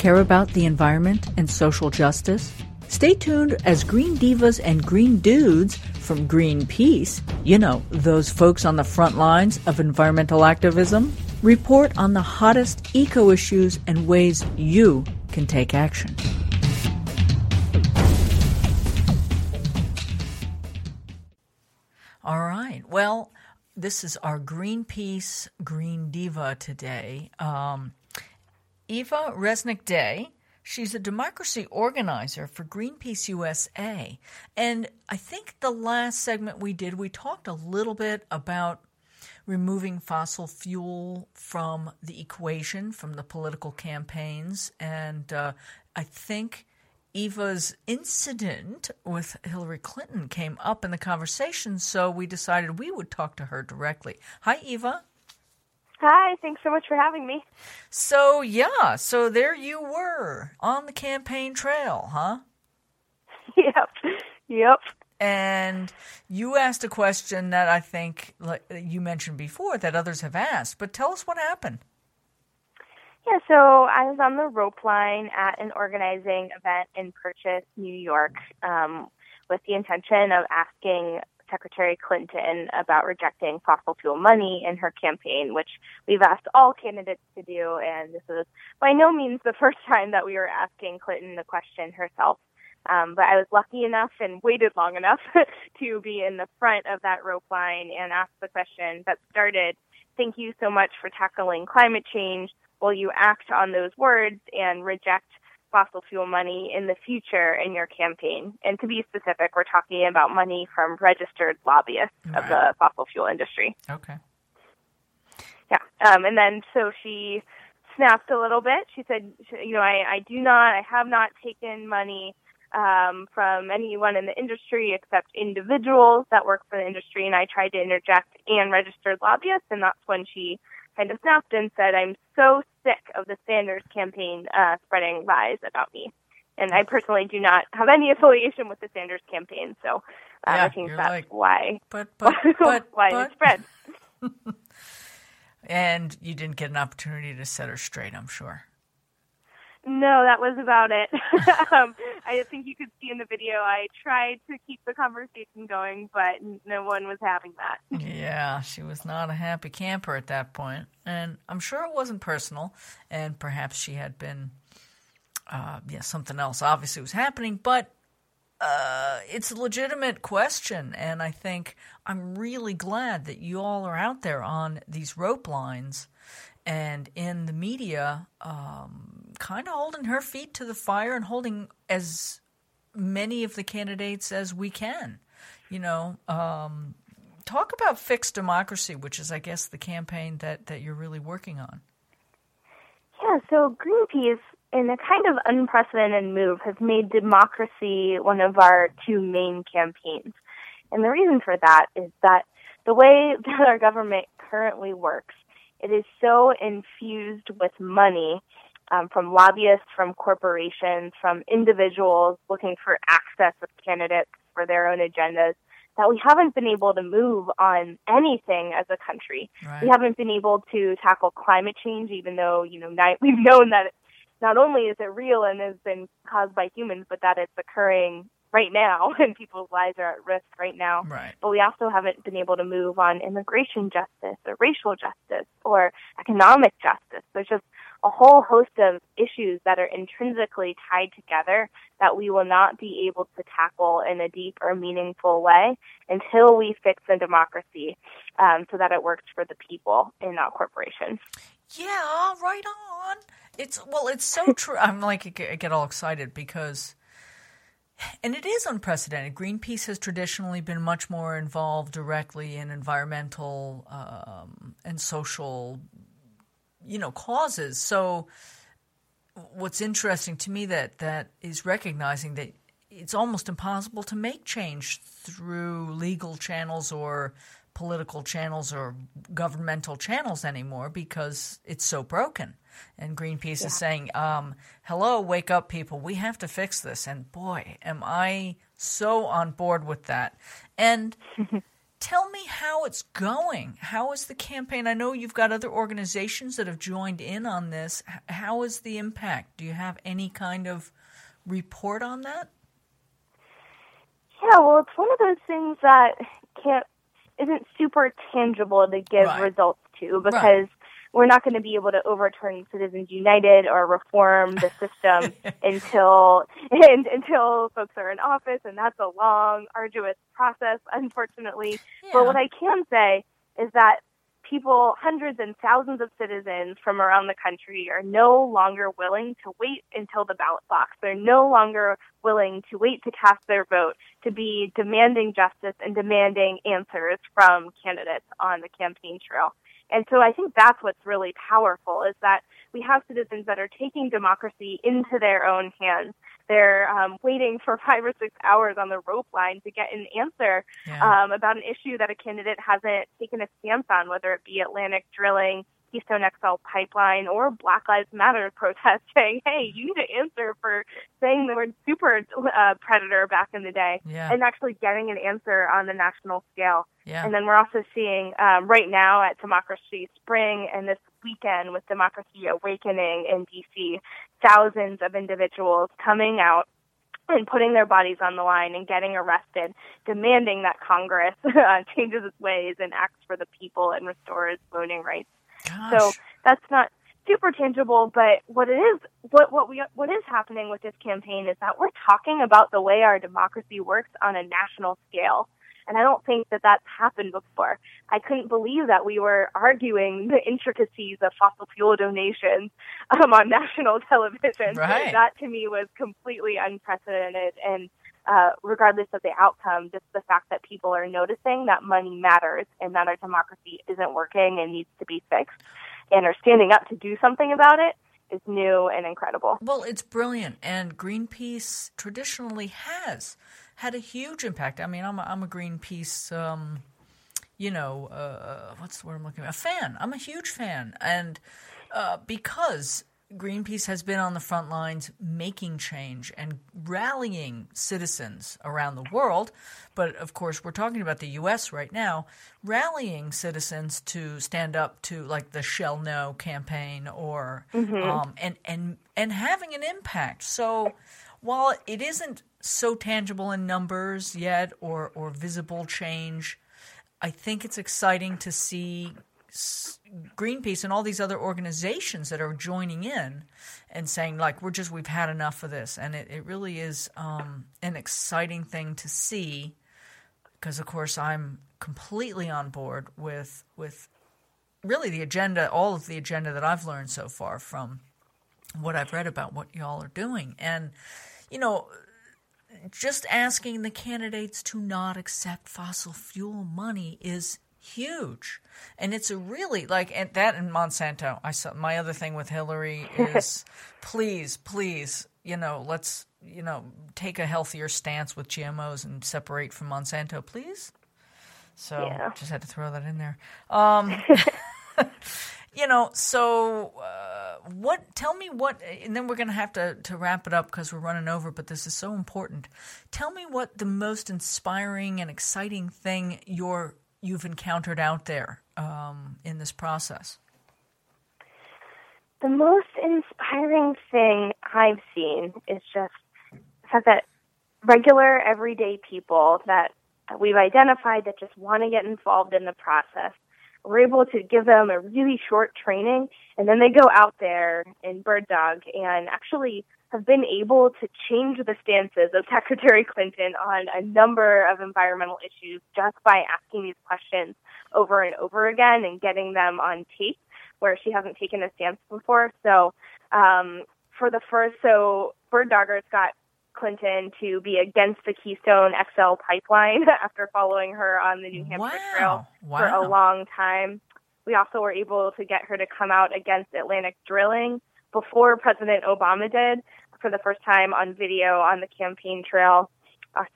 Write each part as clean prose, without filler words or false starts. Care about the environment and social justice? Stay tuned as Green Divas and Green Dudes from Greenpeace, you know, those folks on the front lines of environmental activism, report on the hottest eco issues and ways you can take action. All right. Well, this is our Greenpeace Green Diva today. Eva Resnick-Day, she's a democracy organizer for Greenpeace USA. And I think the last segment we did, we talked a little bit about removing fossil fuel from the equation, from the political campaigns. And I think Eva's incident with Hillary Clinton came up in the conversation, so we decided we would talk to her directly. Hi, Eva. Hi, thanks so much for having me. So, yeah, so there you were on the campaign trail, huh? Yep. And you asked a question that I think you mentioned before that others have asked, but tell us what happened. Yeah, so I was on the rope line at an organizing event in Purchase, New York, with the intention of asking Secretary Clinton about rejecting fossil fuel money in her campaign, which we've asked all candidates to do, and this was by no means the first time that we were asking Clinton the question herself. But I was lucky enough and waited long enough to be in the front of that rope line and ask the question that started, "Thank you so much for tackling climate change. Will you act on those words and reject fossil fuel money in the future in your campaign?" And to be specific, we're talking about money from registered lobbyists of the fossil fuel industry. Okay. Yeah. And then so she snapped a little bit. She said, you know, I have not taken money from anyone in the industry except individuals that work for the industry. And I tried to interject "and registered lobbyists." And that's when she kind of snapped and said, "I'm so sick of the Sanders campaign spreading lies about me." And I personally do not have any affiliation with the Sanders campaign. So I think that's like, why, but it spread. And you didn't get an opportunity to set her straight, I'm sure. No, that was about it. I think you could see in the video I tried to keep the conversation going, but no one was having that. Yeah, she was not a happy camper at that point. And I'm sure it wasn't personal, and perhaps she had been something else obviously was happening, but it's a legitimate question, and I think I'm really glad that you all are out there on these rope lines and in the media, kind of holding her feet to the fire and holding as many of the candidates as we can. You know, talk about Fixed Democracy, which is, I guess, the campaign that you're really working on. Yeah, so Greenpeace, in a kind of unprecedented move, has made democracy one of our two main campaigns. And the reason for that is that the way that our government currently works, it is so infused with money from lobbyists, from corporations, from individuals looking for access with candidates for their own agendas, that we haven't been able to move on anything as a country. Right. We haven't been able to tackle climate change, even though, you know, we've known that not only is it real and has been caused by humans, but that it's occurring right now and people's lives are at risk right now. Right. But we also haven't been able to move on immigration justice or racial justice or economic justice. There's just a whole host of issues that are intrinsically tied together that we will not be able to tackle in a deep or meaningful way until we fix the democracy so that it works for the people and not corporations. Yeah, right on. It's so true. I'm like, I get all excited because... And it is unprecedented. Greenpeace has traditionally been much more involved directly in environmental and social, you know, causes. So what's interesting to me that is recognizing that it's almost impossible to make change through legal channels or political channels or governmental channels anymore because it's so broken. And Greenpeace is saying, hello, wake up, people. We have to fix this. And boy, am I so on board with that. And Tell me how it's going. How is the campaign? I know you've got other organizations that have joined in on this. How is the impact? Do you have any kind of report on that? Yeah, well, it's one of those things that isn't super tangible to give results to, because we're not going to be able to overturn Citizens United or reform the system until folks are in office, and that's a long, arduous process, unfortunately. Yeah. But what I can say is that people, hundreds and thousands of citizens from around the country, are no longer willing to wait until the ballot box. They're no longer willing to wait to cast their vote, to be demanding justice and demanding answers from candidates on the campaign trail. And so I think that's what's really powerful, is that we have citizens that are taking democracy into their own hands. They're waiting for 5 or 6 hours on the rope line to get an answer about an issue that a candidate hasn't taken a stance on, whether it be Atlantic drilling, Keystone XL pipeline, or Black Lives Matter protests saying, hey, you need to answer for saying the word super predator back in the day, and actually getting an answer on the national scale. Yeah. And then we're also seeing right now at Democracy Spring and this weekend with Democracy Awakening in D.C., thousands of individuals coming out and putting their bodies on the line and getting arrested, demanding that Congress changes its ways and acts for the people and restores voting rights. Gosh. So that's not super tangible, but what is happening with this campaign is that we're talking about the way our democracy works on a national scale, and I don't think that that's happened before. I couldn't believe that we were arguing the intricacies of fossil fuel donations on national television. Right. That to me was completely unprecedented, and regardless of the outcome, just the fact that people are noticing that money matters and that our democracy isn't working and needs to be fixed and are standing up to do something about it is new and incredible. Well, it's brilliant. And Greenpeace traditionally has had a huge impact. I mean, I'm a Greenpeace, what's the word I'm looking at? A fan. I'm a huge fan. And because Greenpeace has been on the front lines making change and rallying citizens around the world, but of course we're talking about the U.S. right now, rallying citizens to stand up to like the Shell No campaign or and having an impact. So while it isn't so tangible in numbers yet or visible change, I think it's exciting to see Greenpeace and all these other organizations that are joining in and saying, like, we've had enough of this. And it really is an exciting thing to see, because of course I'm completely on board with really the agenda, all of the agenda that I've learned so far from what I've read about what y'all are doing. And just asking the candidates to not accept fossil fuel money is huge. And it's a really and that in Monsanto. I saw my other thing with Hillary is please, let's, take a healthier stance with GMOs and separate from Monsanto, please. So just had to throw that in there. And then we're going to have to wrap it up because we're running over, but this is so important. Tell me what the most inspiring and exciting thing you've encountered out there in this process? The most inspiring thing I've seen is just the fact that regular, everyday people that we've identified that just want to get involved in the process, we're able to give them a really short training, and then they go out there in Bird Dog and actually have been able to change the stances of Secretary Clinton on a number of environmental issues just by asking these questions over and over again and getting them on tape where she hasn't taken a stance before. So Bird Doggers got Clinton to be against the Keystone XL pipeline after following her on the New Hampshire trail for a long time. We also were able to get her to come out against Atlantic drilling before President Obama did, for the first time on video on the campaign trail.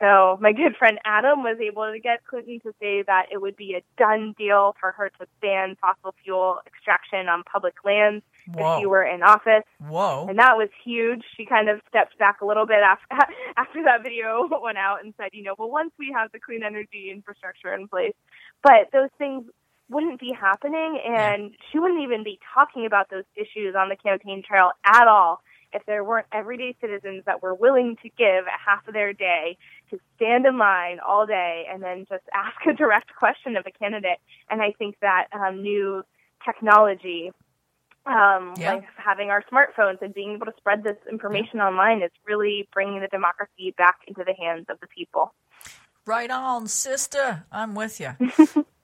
So my good friend Adam was able to get Clinton to say that it would be a done deal for her to ban fossil fuel extraction on public lands if she were in office. Whoa. And that was huge. She kind of stepped back a little bit after that video went out and said, you know, well, once we have the clean energy infrastructure in place. But those things wouldn't be happening, and she wouldn't even be talking about those issues on the campaign trail at all if there weren't everyday citizens that were willing to give half of their day to stand in line all day and then just ask a direct question of a candidate. And I think that new technology, like having our smartphones and being able to spread this information online, is really bringing the democracy back into the hands of the people. Right on, sister. I'm with you.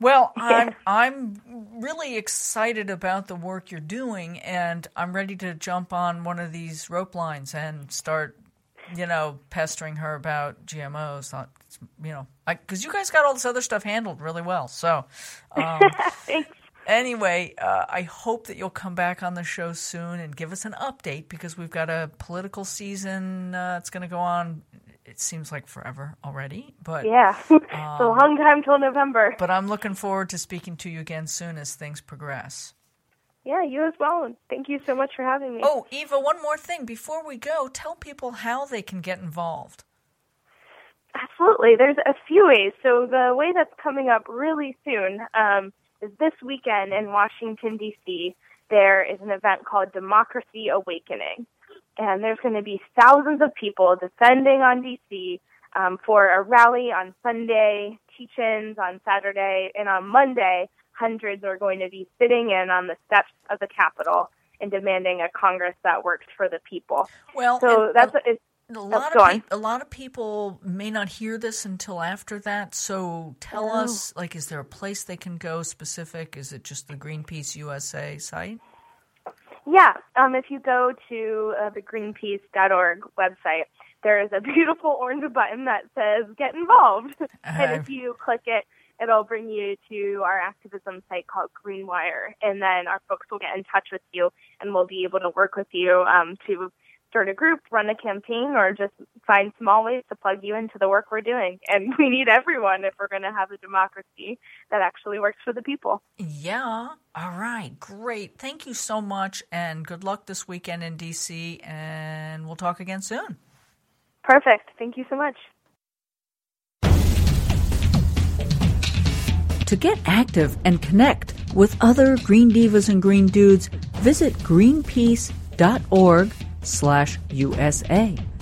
Well, I'm really excited about the work you're doing, and I'm ready to jump on one of these rope lines and start, you know, pestering her about GMOs. You know, because you guys got all this other stuff handled really well. So, thanks. Anyway, I hope that you'll come back on the show soon and give us an update, because we've got a political season that's going to go on. It seems like forever already, but yeah, it's a long time till November. But I'm looking forward to speaking to you again soon as things progress. Yeah, you as well. And thank you so much for having me. Oh, Eva, one more thing before we go, tell people how they can get involved. Absolutely. There's a few ways. So the way that's coming up really soon is this weekend in Washington, D.C. There is an event called Democracy Awakening. And there's going to be thousands of people descending on D.C. For a rally on Sunday, teach-ins on Saturday, and on Monday, hundreds are going to be sitting in on the steps of the Capitol and demanding a Congress that works for the people. Well, so that's a lot of people may not hear this until after that, so tell us, like, is there a place they can go specific? Is it just the Greenpeace USA site? Yeah, if you go to the greenpeace.org website, there is a beautiful orange button that says Get Involved. And if you click it, it'll bring you to our activism site called Greenwire. And then our folks will get in touch with you, and we'll be able to work with you to start a group, run a campaign, or just find small ways to plug you into the work we're doing. And we need everyone if we're going to have a democracy that actually works for the people. Yeah. All right. Great. Thank you so much, and good luck this weekend in D.C., and we'll talk again soon. Perfect. Thank you so much. To get active and connect with other Green Divas and Green Dudes, visit greenpeace.org/USA.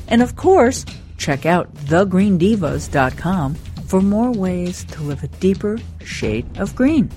And of course, check out TheGreenDivas.com for more ways to live a deeper shade of green.